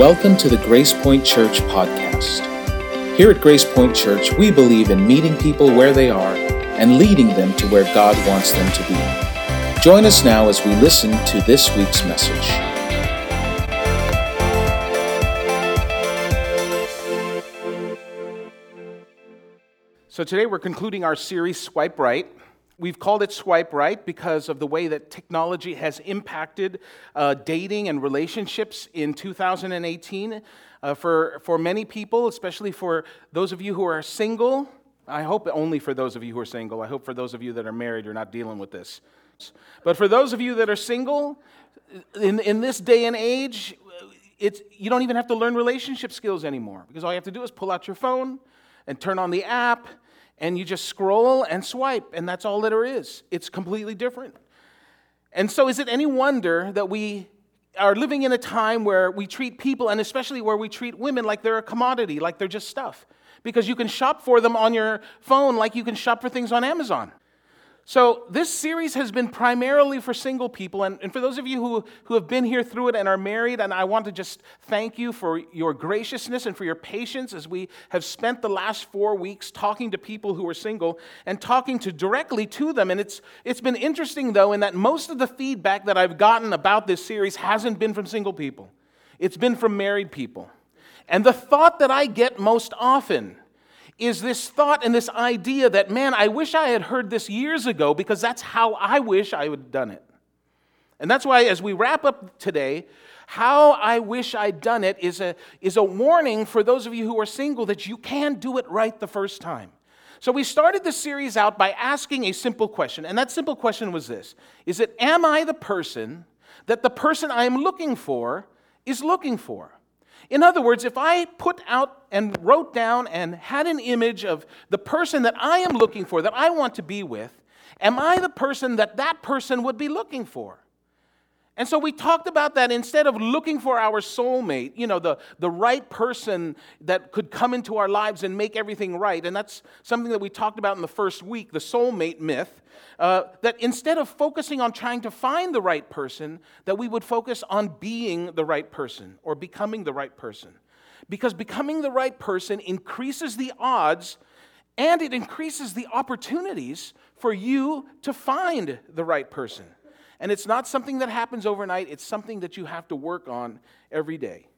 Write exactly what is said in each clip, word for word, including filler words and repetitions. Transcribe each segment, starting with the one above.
Welcome to the Grace Point Church podcast. Here at Grace Point Church, we believe in meeting people where they are and leading them to where God wants them to be. Join us now as we listen to this week's message. So today we're concluding our series, Swipe, Right? We've called it Swipe Right because of the way that technology has impacted uh, dating and relationships in two thousand eighteen. Uh, for, for many people, especially for those of you who are single, I hope only for those of you who are single. I hope for those of you that are married, you're not dealing with this. But for those of you that are single, in, in this day and age, it's, you don't even have to learn relationship skills anymore because all you have to do is pull out your phone and turn on the app, and you just scroll and swipe, and that's all that there is. It's completely different. And so is it any wonder that we are living in a time where we treat people, and especially where we treat women, like they're a commodity, like they're just stuff? Because you can shop for them on your phone like you can shop for things on Amazon. So this series has been primarily for single people, and, and for those of you who, who have been here through it and are married, and I want to just thank you for your graciousness and for your patience as we have spent the last four weeks talking to people who are single and talking to directly to them. And it's it's been interesting, though, in that most of the feedback that I've gotten about this series hasn't been from single people. It's been from married people. And the thought that I get most often is this thought and this idea that, man, I wish I had heard this years ago because that's how I wish I would have done it. And that's why as we wrap up today, how I wish I'd done it is a, is a warning for those of you who are single that you can do it right the first time. So we started this series out by asking a simple question, and that simple question was this, is that am I the person that the person I am looking for is looking for? In other words, if I put out and wrote down and had an image of the person that I am looking for, that I want to be with, am I the person that that person would be looking for? And so we talked about that instead of looking for our soulmate, you know, the, the right person that could come into our lives and make everything right. And that's something that we talked about in the first week, the soulmate myth, uh, that instead of focusing on trying to find the right person, that we would focus on being the right person or becoming the right person. Because becoming the right person increases the odds and it increases the opportunities for you to find the right person. And it's not something that happens overnight. It's something that you have to work on every day.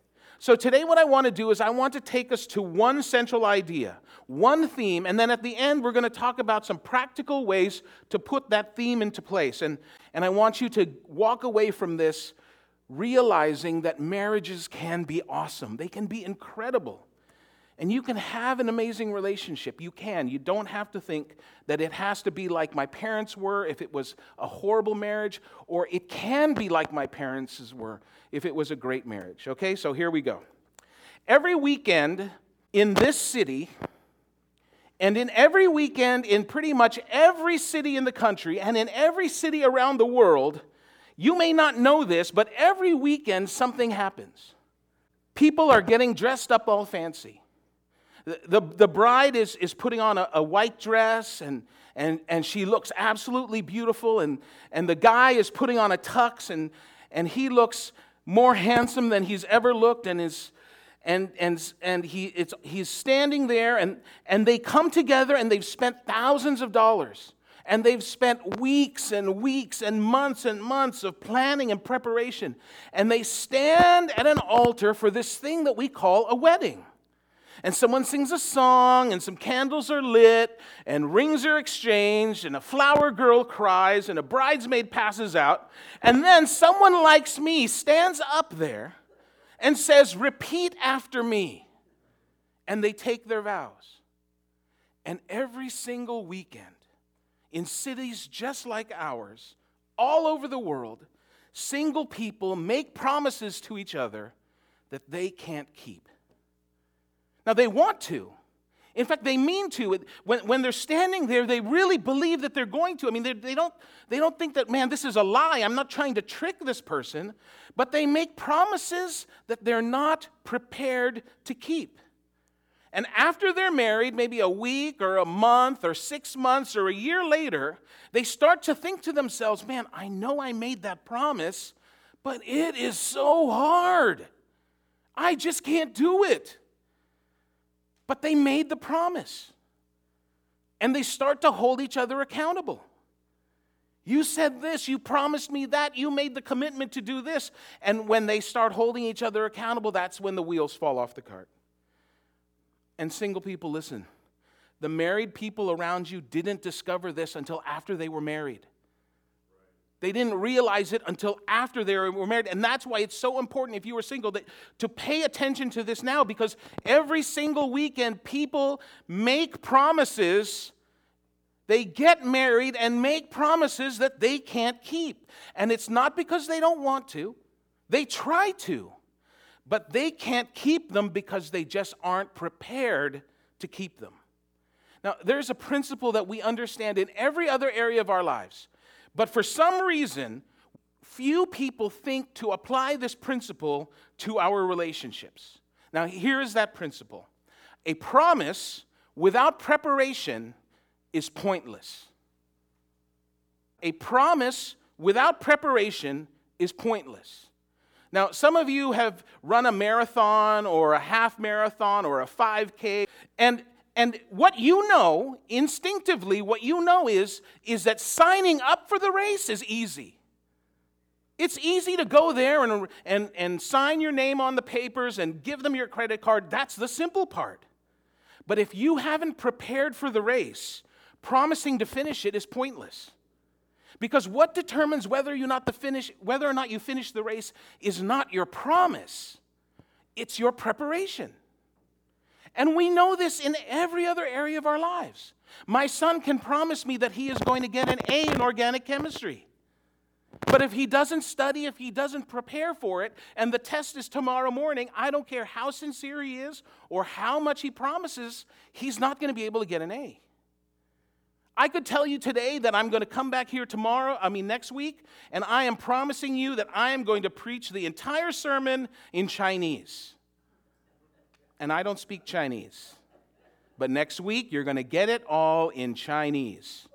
So today what I want to do is I want to take us to one central idea, one theme, and then at the end we're going to talk about some practical ways to put that theme into place. And, and I want you to walk away from this realizing that marriages can be awesome. They can be incredible. And you can have an amazing relationship. You can. You don't have to think that it has to be like my parents were if it was a horrible marriage, or it can be like my parents' were if it was a great marriage. Okay, so here we go. Every weekend in this city, and in every weekend in pretty much every city in the country, and in every city around the world, you may not know this, but every weekend something happens. People are getting dressed up all fancy. The, the bride is, is putting on a, a white dress, and, and, and she looks absolutely beautiful, and, and the guy is putting on a tux, and, and he looks more handsome than he's ever looked, and is and and and he it's he's standing there, and, and they come together, and they've spent thousands of dollars, and they've spent weeks and weeks and months and months of planning and preparation, and they stand at an altar for this thing that we call a wedding. And someone sings a song, and some candles are lit, and rings are exchanged, and a flower girl cries, and a bridesmaid passes out. And then someone likes me stands up there and says, "Repeat after me." And they take their vows. And every single weekend, in cities just like ours, all over the world, single people make promises to each other that they can't keep. Now, they want to. In fact, they mean to. When, when they're standing there, they really believe that they're going to. I mean, they, they don't, they don't think that, man, this is a lie. I'm not trying to trick this person. But they make promises that they're not prepared to keep. And after they're married, maybe a week or a month or six months or a year later, they start to think to themselves, man, I know I made that promise, but it is so hard. I just can't do it. But they made the promise. And they start to hold each other accountable. You said this, you promised me that, you made the commitment to do this. And when they start holding each other accountable, that's when the wheels fall off the cart. And single people, listen, the married people around you didn't discover this until after they were married. They didn't realize it until after they were married. And that's why it's so important if you were single that, to pay attention to this now, because every single weekend people make promises. They get married and make promises that they can't keep. And it's not because they don't want to. They try to. But they can't keep them because they just aren't prepared to keep them. Now, there's a principle that we understand in every other area of our lives. But for some reason, few people think to apply this principle to our relationships. Now, here's that principle. A promise without preparation is pointless. A promise without preparation is pointless. Now, some of you have run a marathon or a half marathon or a five K, and And what you know, instinctively, what you know is, is that signing up for the race is easy. It's easy to go there and, and, and sign your name on the papers and give them your credit card. That's the simple part. But if you haven't prepared for the race, promising to finish it is pointless. Because what determines whether or not the finish, whether or not you finish the race is not your promise. It's your preparation. And we know this in every other area of our lives. My son can promise me that he is going to get an A in organic chemistry. But if he doesn't study, if he doesn't prepare for it, and the test is tomorrow morning, I don't care how sincere he is or how much he promises, he's not going to be able to get an A. I could tell you today that I'm going to come back here tomorrow, I mean next week, and I am promising you that I am going to preach the entire sermon in Chinese. And I don't speak Chinese. But next week, you're going to get it all in Chinese.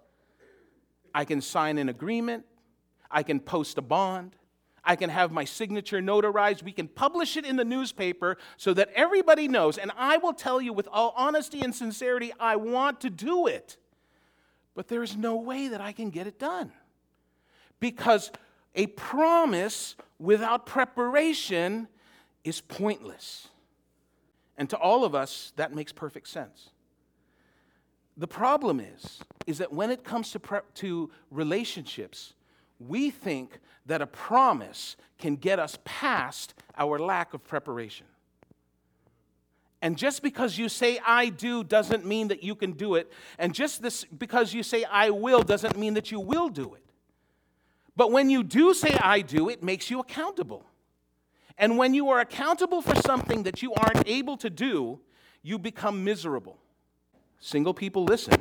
I can sign an agreement. I can post a bond. I can have my signature notarized. We can publish it in the newspaper so that everybody knows. And I will tell you with all honesty and sincerity, I want to do it. But there is no way that I can get it done. Because a promise without preparation is pointless. And to all of us, that makes perfect sense. The problem is, is that when it comes to, pre- to relationships, we think that a promise can get us past our lack of preparation. And just because you say, I do, doesn't mean that you can do it. And just this, because you say, I will, doesn't mean that you will do it. But when you do say, I do, it makes you accountable. And when you are accountable for something that you aren't able to do, you become miserable. Single people, listen.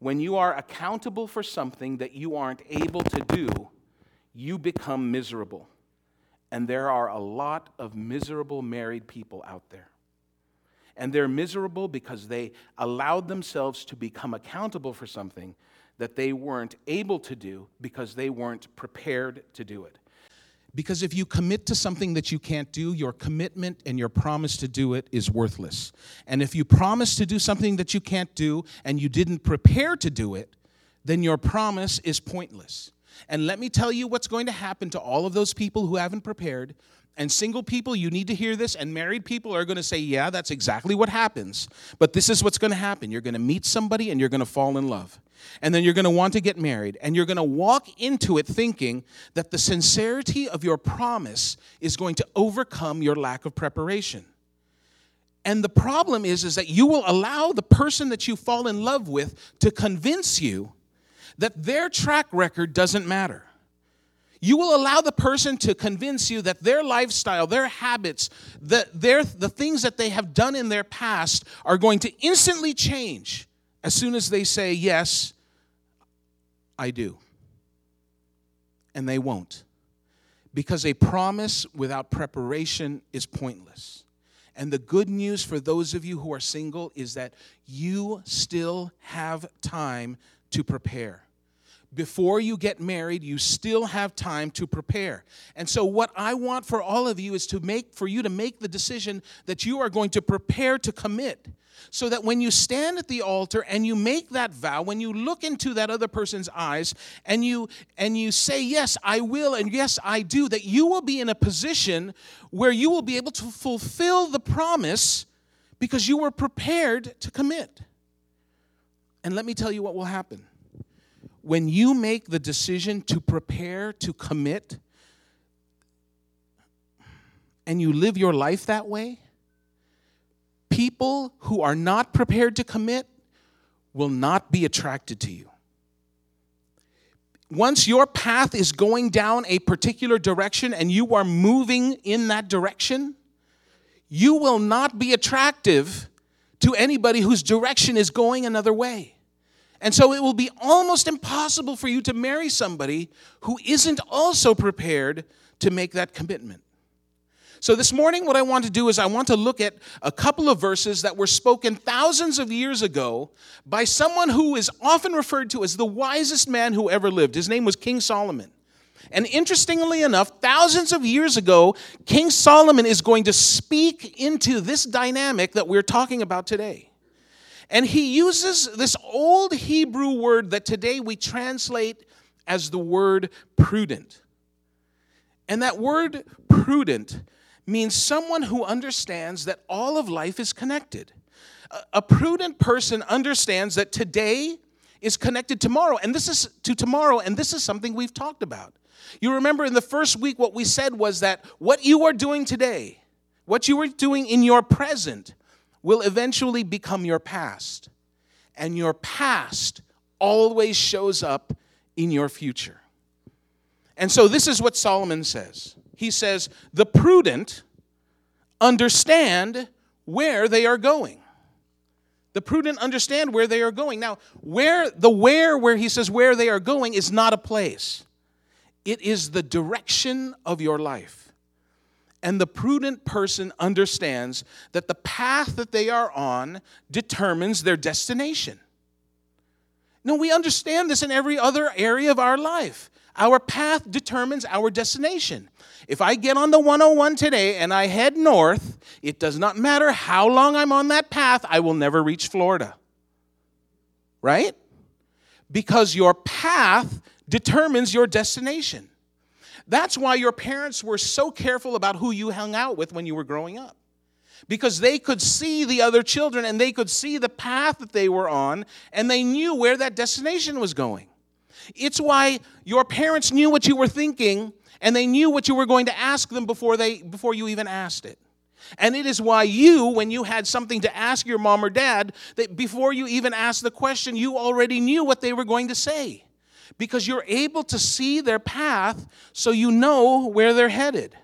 When you are accountable for something that you aren't able to do, you become miserable. And there are a lot of miserable married people out there. And they're miserable because they allowed themselves to become accountable for something that they weren't able to do because they weren't prepared to do it. Because if you commit to something that you can't do, your commitment and your promise to do it is worthless. And if you promise to do something that you can't do and you didn't prepare to do it, then your promise is pointless. And let me tell you what's going to happen to all of those people who haven't prepared. And single people, you need to hear this, and married people are going to say, yeah, that's exactly what happens. But this is what's going to happen. You're going to meet somebody, and you're going to fall in love. And then you're going to want to get married. And you're going to walk into it thinking that the sincerity of your promise is going to overcome your lack of preparation. And the problem is, is that you will allow the person that you fall in love with to convince you that their track record doesn't matter. You will allow the person to convince you that their lifestyle, their habits, the, their, the things that they have done in their past are going to instantly change as soon as they say, yes, I do. And they won't. Because a promise without preparation is pointless. And the good news for those of you who are single is that you still have time to prepare. before you get married, you still have time to prepare. And so what I want for all of you is to make for you to make the decision that you are going to prepare to commit, so that when you stand at the altar and you make that vow, when you look into that other person's eyes and you and you say, yes, I will, and yes, I do, that you will be in a position where you will be able to fulfill the promise because you were prepared to commit. And let me tell you what will happen. When you make the decision to prepare to commit and you live your life that way, people who are not prepared to commit will not be attracted to you. Once your path is going down a particular direction and you are moving in that direction, you will not be attractive to anybody whose direction is going another way. And so it will be almost impossible for you to marry somebody who isn't also prepared to make that commitment. So this morning, what I want to do is I want to look at a couple of verses that were spoken thousands of years ago by someone who is often referred to as the wisest man who ever lived. His name was King Solomon. And interestingly enough, thousands of years ago, King Solomon is going to speak into this dynamic that we're talking about today. And he uses this old Hebrew word that today we translate as the word prudent. And that word prudent means someone who understands that all of life is connected. A prudent person understands that today is connected tomorrow, and this is to tomorrow, and this is something we've talked about. You remember in the first week what we said was that what you are doing today, what you are doing in your present, will eventually become your past. And your past always shows up in your future. And so this is what Solomon says. He says, the prudent understand where they are going. The prudent understand where they are going. Now, where the where where he says where they are going is not a place. It is the direction of your life. And the prudent person understands that the path that they are on determines their destination. Now, we understand this in every other area of our life. Our path determines our destination. If I get on the one oh one today and I head north, it does not matter how long I'm on that path, I will never reach Florida. Right? Because your path determines your destination. That's why your parents were so careful about who you hung out with when you were growing up. Because they could see the other children and they could see the path that they were on and they knew where that destination was going. It's why your parents knew what you were thinking and they knew what you were going to ask them before they before you even asked it. And it is why you, when you had something to ask your mom or dad, that before you even asked the question, you already knew what they were going to say. Because you're able to see their path so you know where they're headed.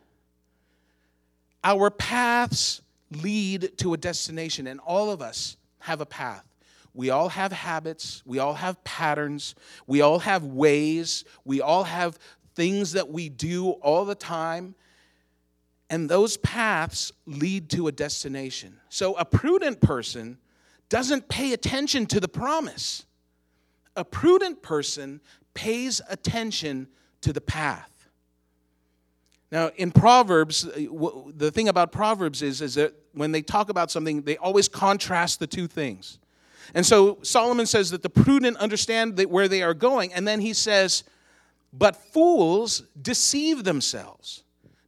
Our paths lead to a destination, and all of us have a path. We all have habits. We all have patterns. We all have ways. We all have things that we do all the time. And those paths lead to a destination. So a prudent person doesn't pay attention to the promise. A prudent person pays attention to the path. Now, in Proverbs, the thing about Proverbs is, is that when they talk about something, they always contrast the two things. And so Solomon says that the prudent understand that where they are going, and then he says, but fools deceive themselves.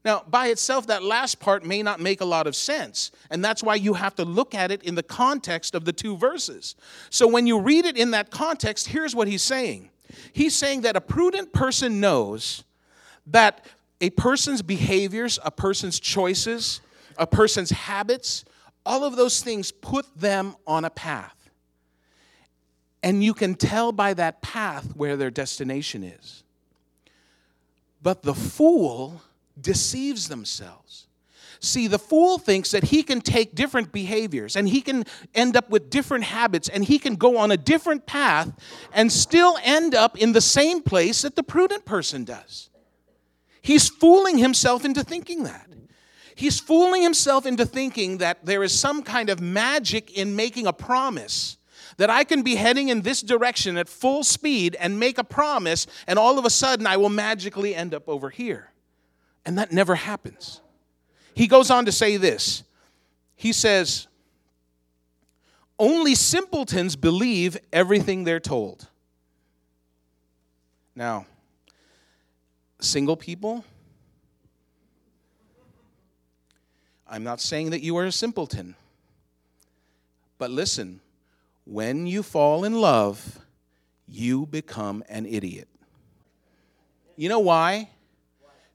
Now, by itself, that last part may not make a lot of sense, and that's why you have to look at it in the context of the two verses. So when you read it in that context, here's what he's saying. He's saying that a prudent person knows that a person's behaviors, a person's choices, a person's habits, all of those things put them on a path. And you can tell by that path where their destination is. But the fool deceives themselves. See, the fool thinks that he can take different behaviors and he can end up with different habits and he can go on a different path and still end up in the same place that the prudent person does. He's fooling himself into thinking that. He's fooling himself into thinking that there is some kind of magic in making a promise that I can be heading in this direction at full speed and make a promise, and all of a sudden I will magically end up over here. And that never happens. He goes on to say this. He says, only simpletons believe everything they're told. Now, single people, I'm not saying that you are a simpleton. But listen, when you fall in love, you become an idiot. You know why?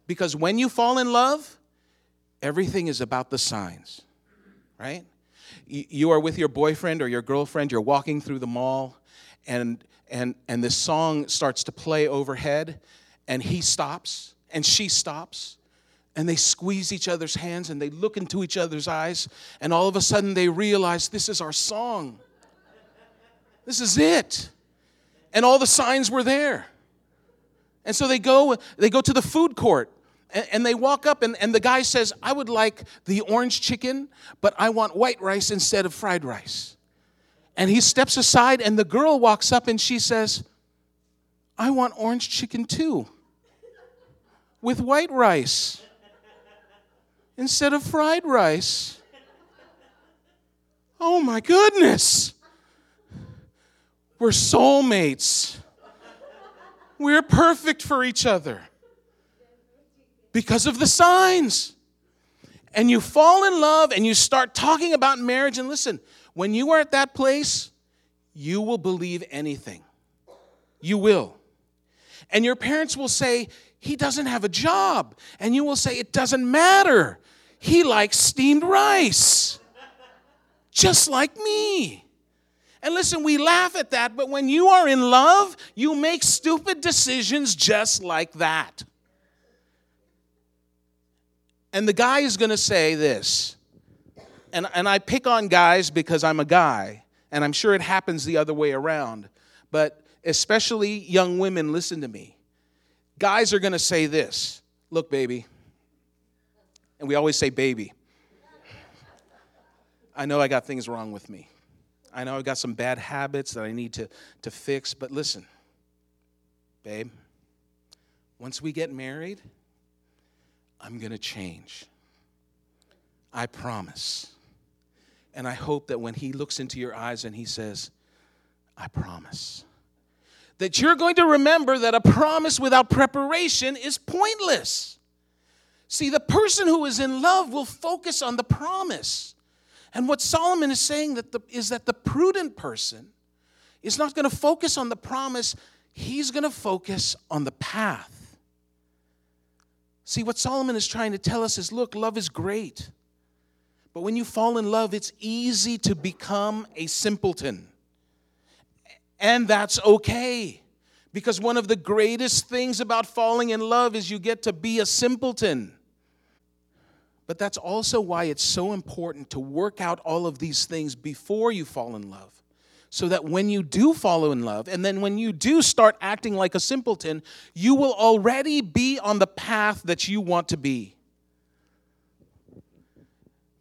Because when you fall in love, everything is about the signs, right? You are with your boyfriend or your girlfriend, you're walking through the mall, and and and this song starts to play overhead, and he stops, and she stops, and they squeeze each other's hands, and they look into each other's eyes, and all of a sudden they realize this is our song. This is it. And all the signs were there. And so they go, they go to the food court, and, and they walk up, and, and the guy says, I would like the orange chicken, but I want white rice instead of fried rice. And he steps aside, and the girl walks up, and she says, I want orange chicken too, with white rice instead of fried rice. Oh my goodness. We're soulmates. We're perfect for each other because of the signs. And you fall in love and you start talking about marriage. And listen, when you are at that place, you will believe anything. You will. And your parents will say, he doesn't have a job. And you will say, it doesn't matter. He likes steamed rice, just like me. And listen, we laugh at that, but when you are in love, you make stupid decisions just like that. And the guy is going to say this, and, and I pick on guys because I'm a guy, and I'm sure it happens the other way around, but especially young women, listen to me. Guys are going to say this, look, baby, and we always say baby. I know I got things wrong with me. I know I've got some bad habits that I need to, to fix, but listen, babe, once we get married, I'm going to change. I promise. And I hope that when he looks into your eyes and he says, I promise, that you're going to remember that a promise without preparation is pointless. See, the person who is in love will focus on the promise. And what Solomon is saying that the, is that the prudent person is not going to focus on the promise. He's going to focus on the path. See, what Solomon is trying to tell us is, look, love is great. But when you fall in love, it's easy to become a simpleton. And that's okay. Because one of the greatest things about falling in love is you get to be a simpleton. But that's also why it's so important to work out all of these things before you fall in love, so that when you do fall in love, and then when you do start acting like a simpleton, you will already be on the path that you want to be.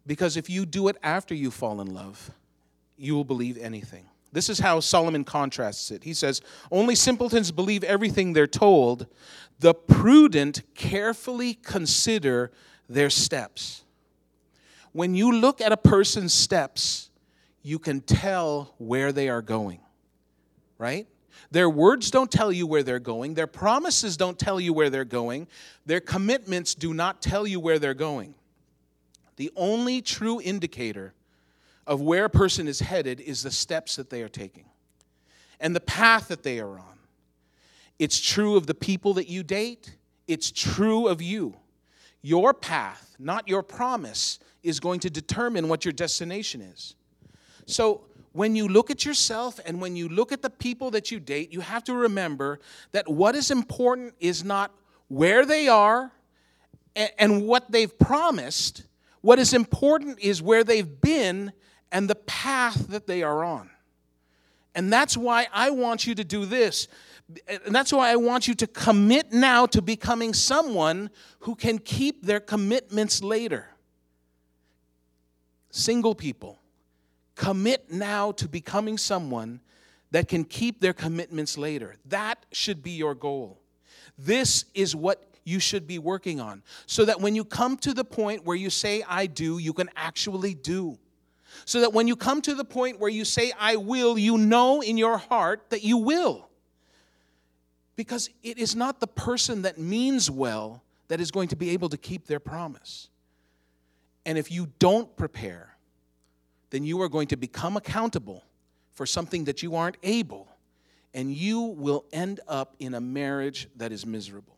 Because if you do it after you fall in love, you will believe anything. This is how Solomon contrasts it. He says, only simpletons believe everything they're told. The prudent carefully consider their steps. When you look at a person's steps, you can tell where they are going, right? Their words don't tell you where they're going. Their promises don't tell you where they're going. Their commitments do not tell you where they're going. The only true indicator of where a person is headed is the steps that they are taking and the path that they are on. It's true of the people that you date. It's true of you. Your path, not your promise, is going to determine what your destination is. So when you look at yourself and when you look at the people that you date, you have to remember that what is important is not where they are and what they've promised. What is important is where they've been and the path that they are on. And that's why I want you to do this. And that's why I want you to commit now to becoming someone who can keep their commitments later. Single people, Commit now to becoming someone that can keep their commitments later. That should be your goal. This is what you should be working on, so that when you come to the point where you say, I do, you can actually do. So that when you come to the point where you say, I will, you know in your heart that you will. Because it is not the person that means well that is going to be able to keep their promise. And if you don't prepare, then you are going to become accountable for something that you aren't able, and you will end up in a marriage that is miserable.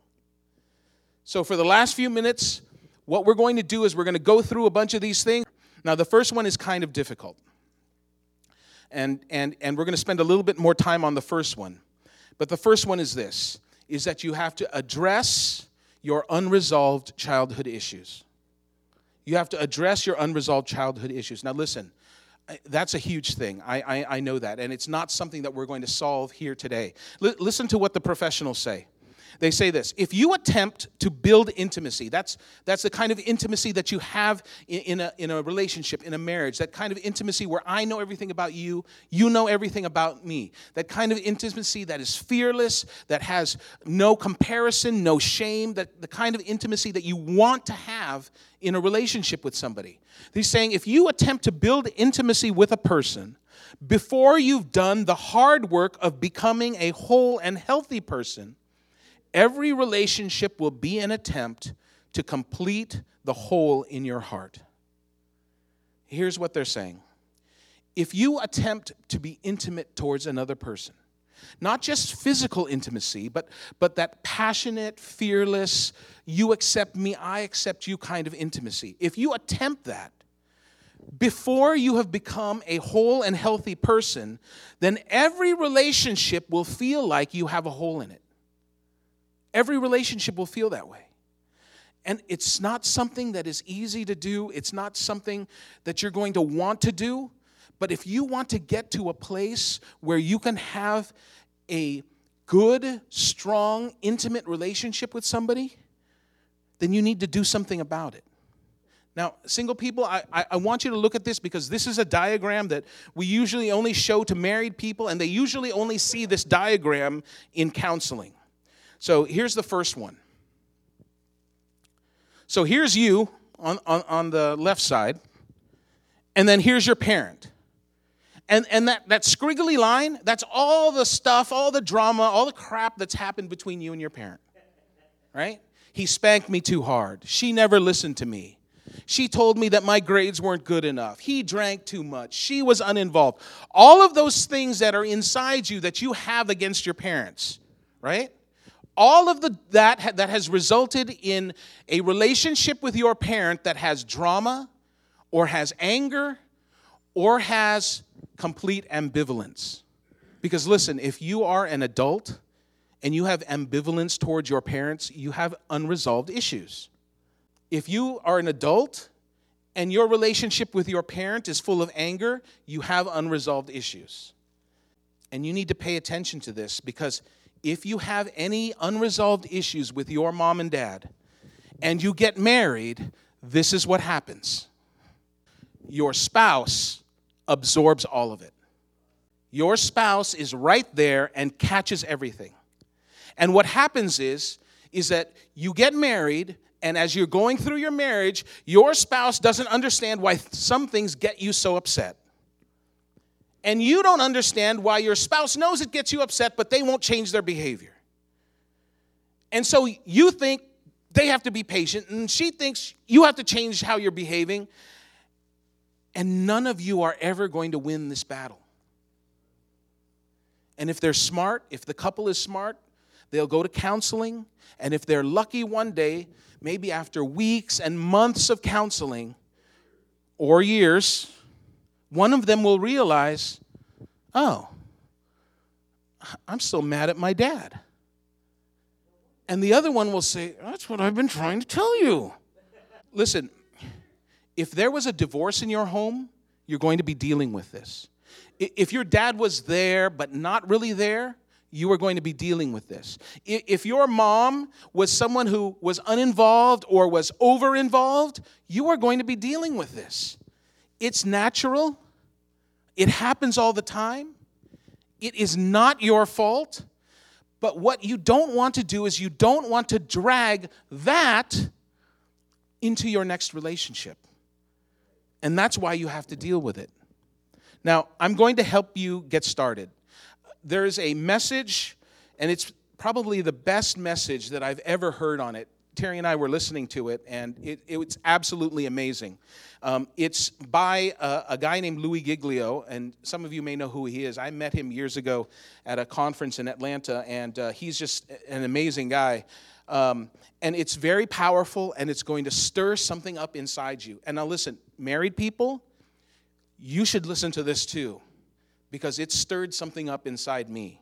So for the last few minutes, what we're going to do is we're going to go through a bunch of these things. Now, the first one is kind of difficult. And, and, and we're going to spend a little bit more time on the first one. But the first one is this, is that you have to address your unresolved childhood issues. You have to address your unresolved childhood issues. Now, listen, that's a huge thing. I, I, I know that. And it's not something that we're going to solve here today. L- listen to what the professionals say. They say this, if you attempt to build intimacy, that's that's the kind of intimacy that you have in, in, a, in a relationship, in a marriage, that kind of intimacy where I know everything about you, you know everything about me, that kind of intimacy that is fearless, that has no comparison, no shame, that the kind of intimacy that you want to have in a relationship with somebody. He's saying if you attempt to build intimacy with a person before you've done the hard work of becoming a whole and healthy person, every relationship will be an attempt to complete the hole in your heart. Here's what they're saying. If you attempt to be intimate towards another person, not just physical intimacy, but, but that passionate, fearless, you accept me, I accept you kind of intimacy. If you attempt that before you have become a whole and healthy person, then every relationship will feel like you have a hole in it. Every relationship will feel that way. And it's not something that is easy to do. It's not something that you're going to want to do. But if you want to get to a place where you can have a good, strong, intimate relationship with somebody, then you need to do something about it. Now, single people, I, I want you to look at this because this is a diagram that we usually only show to married people, and they usually only see this diagram in counseling. So here's the first one. So here's you on, on, on the left side, and then here's your parent. And, and that, that squiggly line, that's all the stuff, all the drama, all the crap that's happened between you and your parent, right? He spanked me too hard. She never listened to me. She told me that my grades weren't good enough. He drank too much. She was uninvolved. All of those things that are inside you that you have against your parents, right? All of the, that that has resulted in a relationship with your parent that has drama or has anger or has complete ambivalence. Because listen, if you are an adult and you have ambivalence towards your parents, you have unresolved issues. If you are an adult and your relationship with your parent is full of anger, you have unresolved issues. And you need to pay attention to this because if you have any unresolved issues with your mom and dad and you get married, this is what happens. Your spouse absorbs all of it. Your spouse is right there and catches everything. And what happens is, is that you get married, and as you're going through your marriage, your spouse doesn't understand why some things get you so upset. And you don't understand why your spouse knows it gets you upset, but they won't change their behavior. And so you think they have to be patient, and she thinks you have to change how you're behaving. And none of you are ever going to win this battle. And if they're smart, if the couple is smart, they'll go to counseling. And if they're lucky one day, maybe after weeks and months of counseling or years, one of them will realize, oh, I'm still mad at my dad. And the other one will say, that's what I've been trying to tell you. Listen, if there was a divorce in your home, you're going to be dealing with this. If your dad was there but not really there, you are going to be dealing with this. If your mom was someone who was uninvolved or was over-involved, you are going to be dealing with this. It's natural, It happens all the time. It is not your fault. But what you don't want to do is you don't want to drag that into your next relationship. And that's why you have to deal with it. Now, I'm going to help you get started. There is a message, and it's probably the best message that I've ever heard on it. Terry and I were listening to it, and it, it was absolutely amazing. Um, it's by a, a guy named Louis Giglio, and some of you may know who he is. I met him years ago at a conference in Atlanta, and uh, he's just an amazing guy. Um, and it's very powerful, and it's going to stir something up inside you. And now listen, married people, you should listen to this too, because it stirred something up inside me.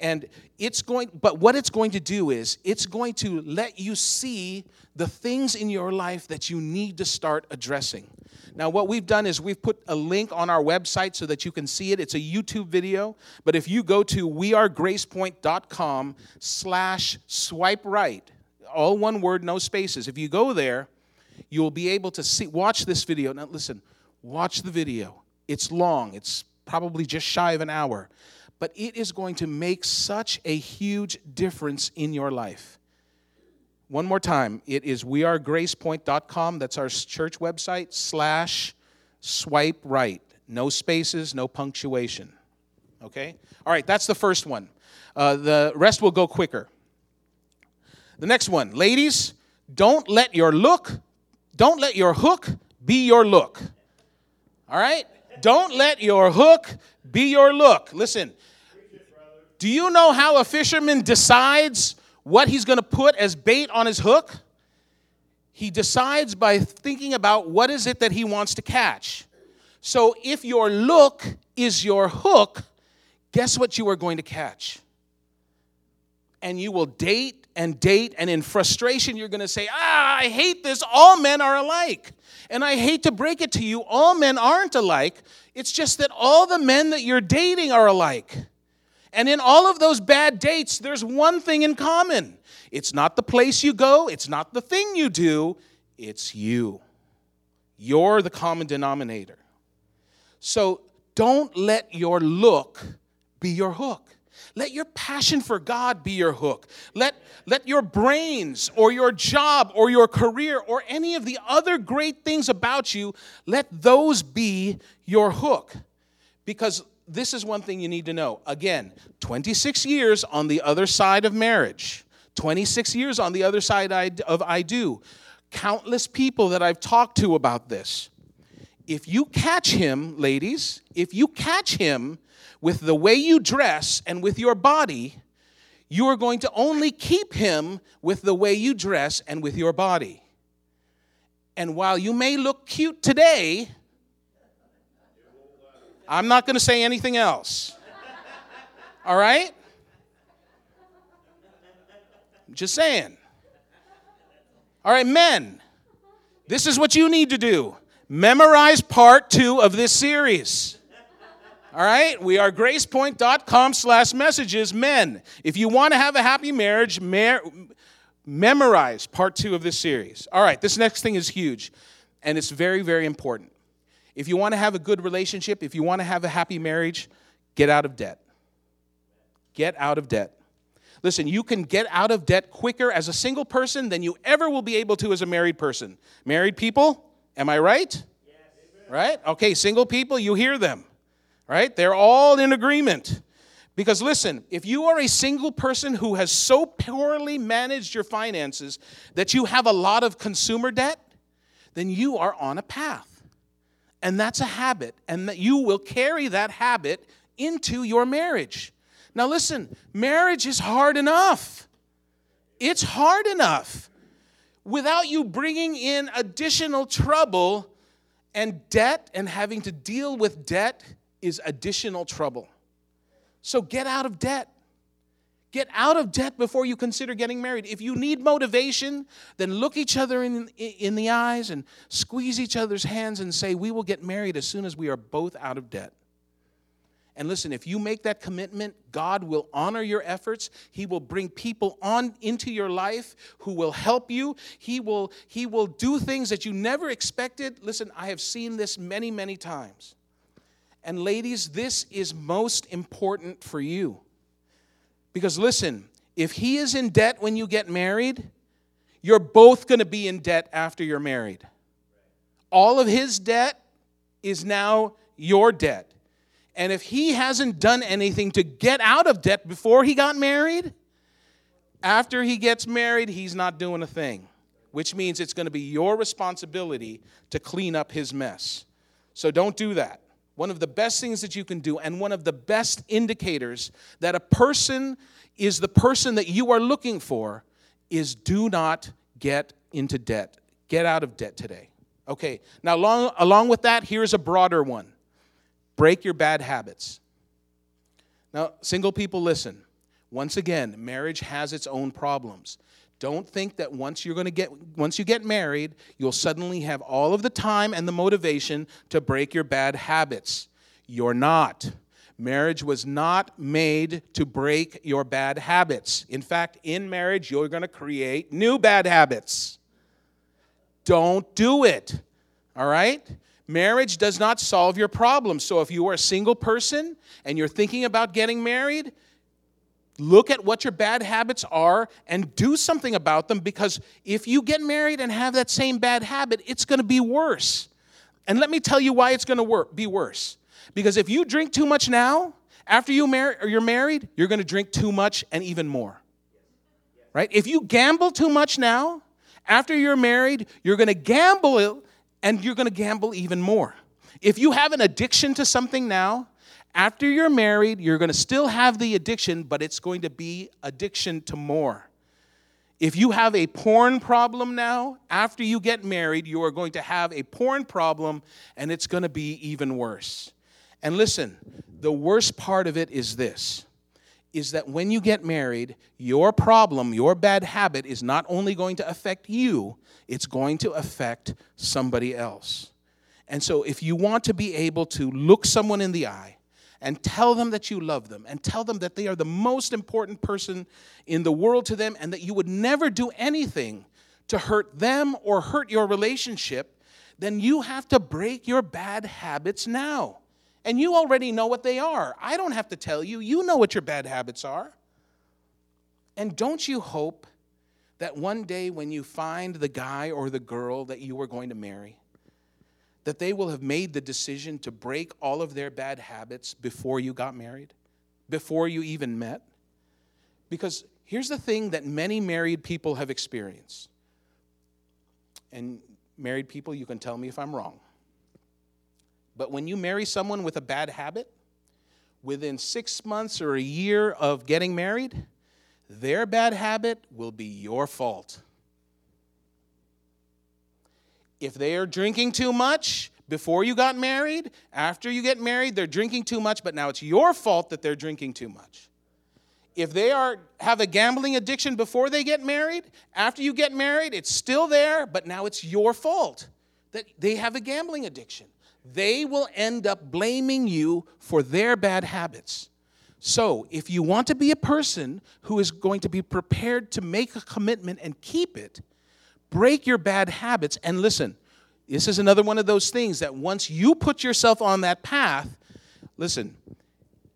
And it's going, but what it's going to do is it's going to let you see the things in your life that you need to start addressing. Now, what we've done is we've put a link on our website so that you can see it. It's a YouTube video, but if you go to wearegracepoint.com slash swipe right, all one word, no spaces. If you go there, you'll be able to see, watch this video. Now, listen, watch the video. It's long. It's probably just shy of an hour. But it is going to make such a huge difference in your life. One more time, it is wearegracepoint dot com, that's our church website, slash swipe right. No spaces, no punctuation. Okay? All right, that's the first one. Uh, the rest will go quicker. The next one, ladies, don't let your look, don't let your hook be your look. All right? Don't let your hook be your look. Listen, do you know how a fisherman decides what he's going to put as bait on his hook? He decides by thinking about what is it that he wants to catch. So if your look is your hook, guess what you are going to catch? And you will date and date, and in frustration, you're going to say, ah, I hate this. All men are alike. And I hate to break it to you, all men aren't alike. It's just that all the men that you're dating are alike. And in all of those bad dates, there's one thing in common. It's not the place you go. It's not the thing you do. It's you. You're the common denominator. So don't let your look be your hook. Let your passion for God be your hook. Let, let your brains or your job or your career or any of the other great things about you, let those be your hook. Because this is one thing you need to know. Again, twenty-six years on the other side of marriage. twenty-six years on the other side of I do. Countless people that I've talked to about this. If you catch him, ladies, if you catch him with the way you dress and with your body, you are going to only keep him with the way you dress and with your body. And while you may look cute today, I'm not going to say anything else. All right? Just saying. All right, men, this is what you need to do. Memorize part two of this series. All right? We are gracepoint.com slash messages. Men, if you want to have a happy marriage, mer- memorize part two of this series. All right, this next thing is huge, and it's very, very important. If you want to have a good relationship, if you want to have a happy marriage, get out of debt. Get out of debt. Listen, you can get out of debt quicker as a single person than you ever will be able to as a married person. Married people? Am I right? Yes. Right? Okay, single people, you hear them, right? They're all in agreement. Because listen, if you are a single person who has so poorly managed your finances that you have a lot of consumer debt, then you are on a path. And that's a habit, and that you will carry that habit into your marriage. Now listen, marriage is hard enough. It's hard enough. Without you bringing in additional trouble and debt, and having to deal with debt is additional trouble. So get out of debt. Get out of debt before you consider getting married. If you need motivation, then look each other in, in the eyes and squeeze each other's hands and say, we will get married as soon as we are both out of debt. And listen, if you make that commitment, God will honor your efforts. He will bring people on into your life who will help you. He will, he will do things that you never expected. Listen, I have seen this many, many times. And ladies, this is most important for you. Because listen, if he is in debt when you get married, you're both going to be in debt after you're married. All of his debt is now your debt. And if he hasn't done anything to get out of debt before he got married, after he gets married, he's not doing a thing, which means it's going to be your responsibility to clean up his mess. So don't do that. One of the best things that you can do, and one of the best indicators that a person is the person that you are looking for, is do not get into debt. Get out of debt today. Okay, now along, along with that, here's a broader one. Break your bad habits. Now, single people, listen. Once again, marriage has its own problems. Don't think that once you're going to get once you get married, you'll suddenly have all of the time and the motivation to break your bad habits. You're not. Marriage was not made to break your bad habits. In fact, in marriage, you're going to create new bad habits. Don't do it. All right? Marriage does not solve your problems. So if you are a single person and you're thinking about getting married, look at what your bad habits are and do something about them, because if you get married and have that same bad habit, it's going to be worse. And let me tell you why it's going to be worse. Because if you drink too much now, after you mar- or you're married, you're going to drink too much and even more. Right? If you gamble too much now, after you're married, you're going to gamble and you're going to gamble even more. If you have an addiction to something now, after you're married, you're going to still have the addiction, but it's going to be addiction to more. If you have a porn problem now, after you get married, you are going to have a porn problem, and it's going to be even worse. And listen, the worst part of it is this, is that when you get married, your problem, your bad habit is not only going to affect you, it's going to affect somebody else. And so if you want to be able to look someone in the eye and tell them that you love them, and tell them that they are the most important person in the world to them, and that you would never do anything to hurt them or hurt your relationship, then you have to break your bad habits now. And you already know what they are. I don't have to tell you. You know what your bad habits are. And don't you hope that one day when you find the guy or the girl that you are going to marry, that they will have made the decision to break all of their bad habits before you got married, before you even met? Because here's the thing that many married people have experienced. And married people, you can tell me if I'm wrong. But when you marry someone with a bad habit, within six months or a year of getting married, their bad habit will be your fault. If they are drinking too much before you got married, after you get married, they're drinking too much, but now it's your fault that they're drinking too much. If they are have a gambling addiction before they get married, after you get married, it's still there, but now it's your fault that they have a gambling addiction. They will end up blaming you for their bad habits. So if you want to be a person who is going to be prepared to make a commitment and keep it, break your bad habits. And listen, this is another one of those things that once you put yourself on that path, listen,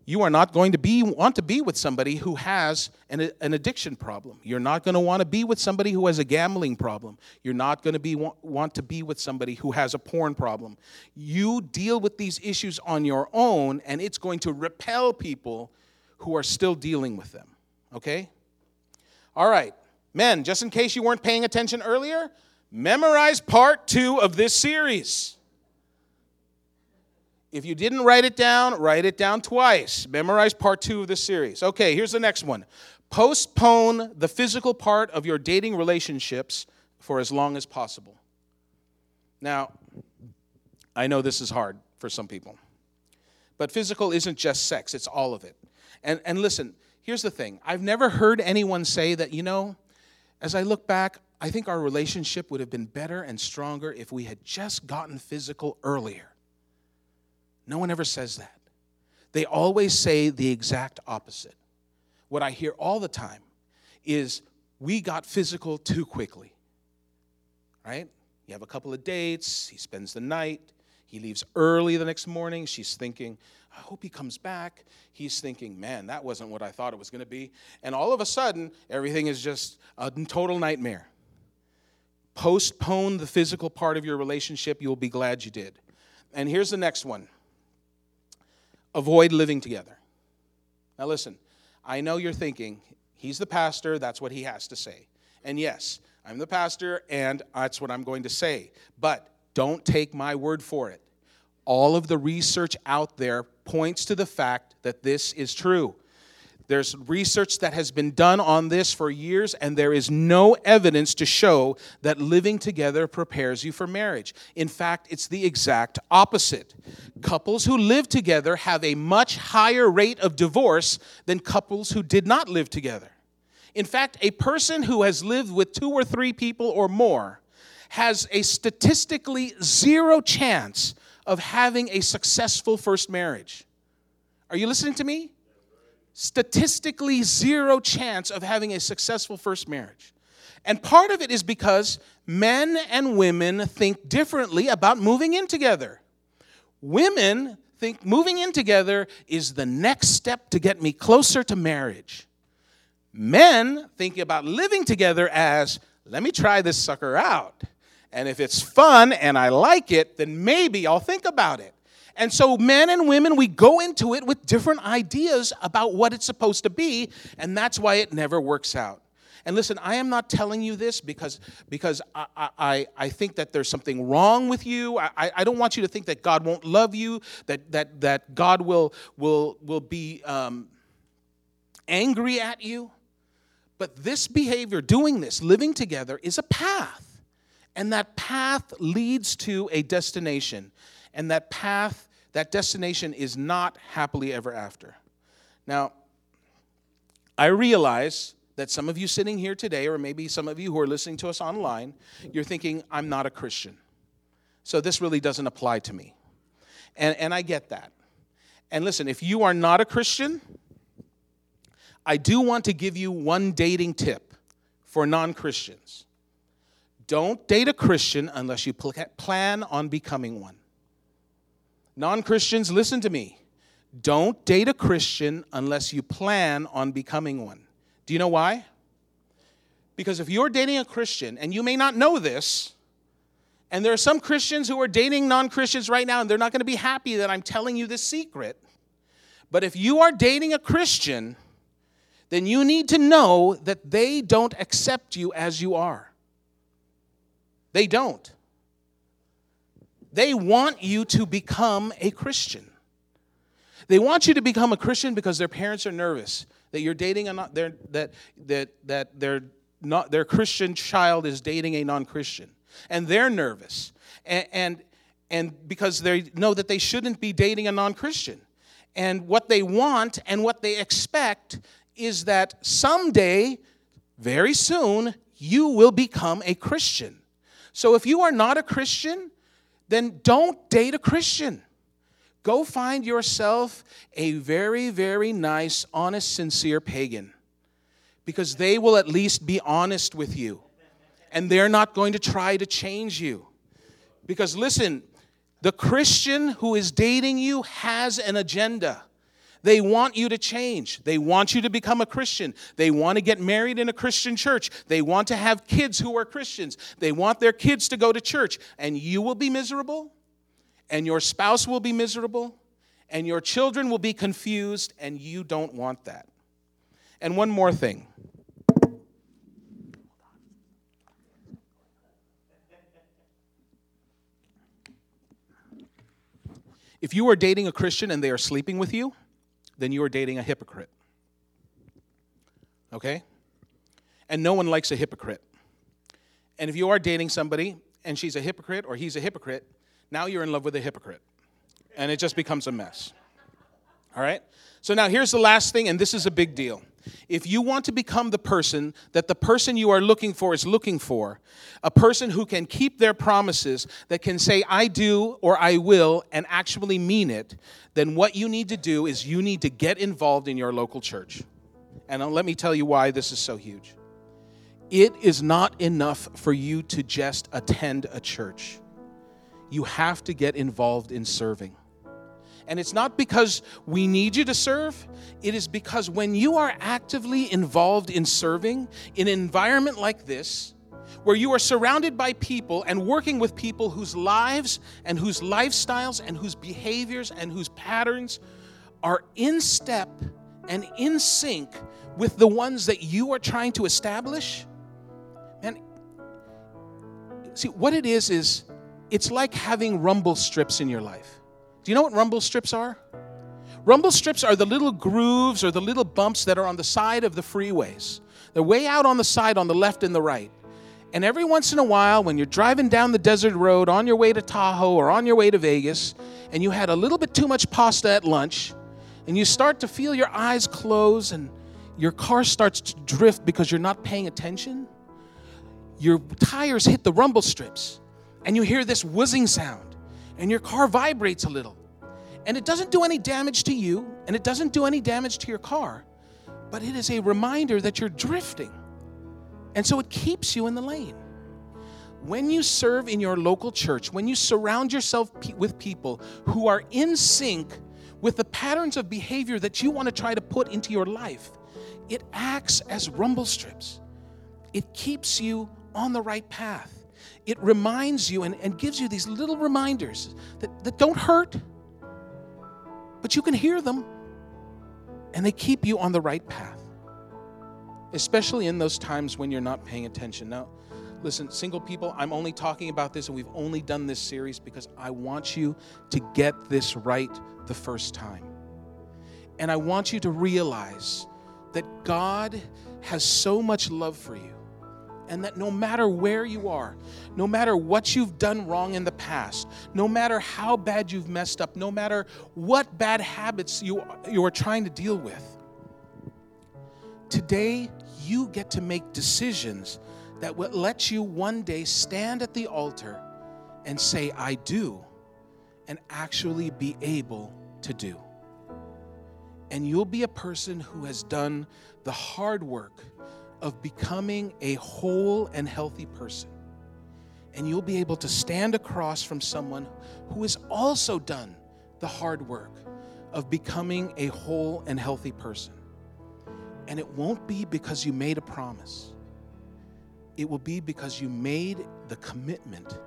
you are not going to be want to be with somebody who has an, an addiction problem. You're not going to want to be with somebody who has a gambling problem. You're not going to be want, want to be with somebody who has a porn problem. You deal with these issues on your own, and it's going to repel people who are still dealing with them. Okay? All right. Men, just in case you weren't paying attention earlier, memorize part two of this series. If you didn't write it down, write it down twice. Memorize part two of this series. Okay, here's the next one. Postpone the physical part of your dating relationships for as long as possible. Now, I know this is hard for some people, but physical isn't just sex, it's all of it. And and listen, here's the thing. I've never heard anyone say that, you know, as I look back, I think our relationship would have been better and stronger if we had just gotten physical earlier. No one ever says that. They always say the exact opposite. What I hear all the time is we got physical too quickly, right? You have a couple of dates, he spends the night, He leaves early the next morning. She's thinking, I hope he comes back. He's thinking, man, that wasn't what I thought it was going to be. And all of a sudden, everything is just a total nightmare. Postpone the physical part of your relationship. You'll be glad you did. And here's the next one. Avoid living together. Now listen, I know you're thinking, he's the pastor, that's what he has to say. And yes, I'm the pastor, and that's what I'm going to say. But don't take my word for it. All of the research out there points to the fact that this is true. There's research that has been done on this for years, and there is no evidence to show that living together prepares you for marriage. In fact, it's the exact opposite. Couples who live together have a much higher rate of divorce than couples who did not live together. In fact, a person who has lived with two or three people or more has a statistically zero chance of having a successful first marriage. Are you listening to me? Statistically zero chance of having a successful first marriage. And part of it is because men and women think differently about moving in together. Women think moving in together is the next step to get me closer to marriage. Men think about living together as, let me try this sucker out. And if it's fun and I like it, then maybe I'll think about it. And so men and women, we go into it with different ideas about what it's supposed to be, and that's why it never works out. And listen, I am not telling you this because, because I, I, I think that there's something wrong with you. I, I don't want you to think that God won't love you, that that that God will will will be um, angry at you. But this behavior, doing this, living together, is a path. And that path leads to a destination. And that path, that destination is not happily ever after. Now, I realize that some of you sitting here today, or maybe some of you who are listening to us online, you're thinking, I'm not a Christian. So this really doesn't apply to me. And, and I get that. And listen, if you are not a Christian, I do want to give you one dating tip for non-Christians. Don't date a Christian unless you pl- plan on becoming one. Non-Christians, listen to me. Don't date a Christian unless you plan on becoming one. Do you know why? Because if you're dating a Christian, and you may not know this, and there are some Christians who are dating non-Christians right now, and they're not going to be happy that I'm telling you this secret. But if you are dating a Christian, then you need to know that they don't accept you as you are. They don't. They want you to become a Christian. They want you to become a Christian because their parents are nervous that you're dating a not that that that their not their Christian child is dating a non-Christian, and they're nervous, and and, and because they know that they shouldn't be dating a non-Christian, and what they want and what they expect is that someday, very soon, you will become a Christian. So if you are not a Christian, then don't date a Christian. Go find yourself a very, very nice, honest, sincere pagan, because they will at least be honest with you, and they're not going to try to change you. Because listen, the Christian who is dating you has an agenda. They want you to change. They want you to become a Christian. They want to get married in a Christian church. They want to have kids who are Christians. They want their kids to go to church. And you will be miserable, and your spouse will be miserable, and your children will be confused, and you don't want that. And one more thing. If you are dating a Christian and they are sleeping with you, then you are dating a hypocrite. Okay? And no one likes a hypocrite. And if you are dating somebody and she's a hypocrite or he's a hypocrite, now you're in love with a hypocrite. And it just becomes a mess. All right? So now here's the last thing, and this is a big deal. If you want to become the person that the person you are looking for is looking for, a person who can keep their promises, that can say, I do or I will, and actually mean it, then what you need to do is you need to get involved in your local church. And let me tell you why this is so huge. It is not enough for you to just attend a church. you have to get involved in serving. And it's not because we need you to serve. It is because when you are actively involved in serving in an environment like this, where you are surrounded by people and working with people whose lives and whose lifestyles and whose behaviors and whose patterns are in step and in sync with the ones that you are trying to establish. And see, what it is, is it's like having rumble strips in your life. Do you know what rumble strips are? Rumble strips are the little grooves or the little bumps that are on the side of the freeways. They're way out on the side on the left and the right. And every once in a while, when you're driving down the desert road on your way to Tahoe or on your way to Vegas, and you had a little bit too much pasta at lunch, and you start to feel your eyes close and your car starts to drift because you're not paying attention, your tires hit the rumble strips, and you hear this whizzing sound. And your car vibrates a little. And it doesn't do any damage to you, and it doesn't do any damage to your car, but it is a reminder that you're drifting. And so it keeps you in the lane. When you serve in your local church, when you surround yourself with people who are in sync with the patterns of behavior that you want to try to put into your life, it acts as rumble strips. It keeps you on the right path. It reminds you and, and gives you these little reminders that, that don't hurt, but you can hear them, and they keep you on the right path, especially in those times when you're not paying attention. Now, listen, single people, I'm only talking about this, and we've only done this series because I want you to get this right the first time. And I want you to realize that God has so much love for you. And that no matter where you are, no matter what you've done wrong in the past, no matter how bad you've messed up, no matter what bad habits you, you are trying to deal with, today you get to make decisions that will let you one day stand at the altar and say, I do, and actually be able to do. And you'll be a person who has done the hard work of becoming a whole and healthy person. And you'll be able to stand across from someone who has also done the hard work of becoming a whole and healthy person. And it won't be because you made a promise. It will be because you made the commitment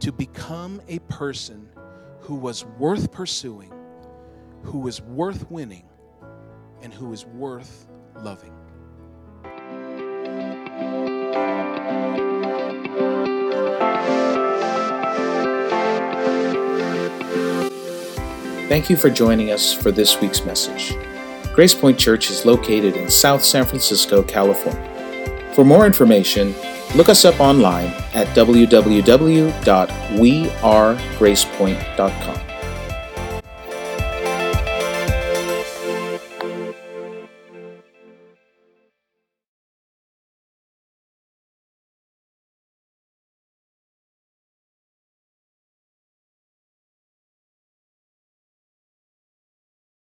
to become a person who was worth pursuing, who is worth winning, and who is worth loving. Thank you for joining us for this week's message. Grace Point Church is located in South San Francisco, California. For more information, look us up online at w w w dot we are grace point dot com.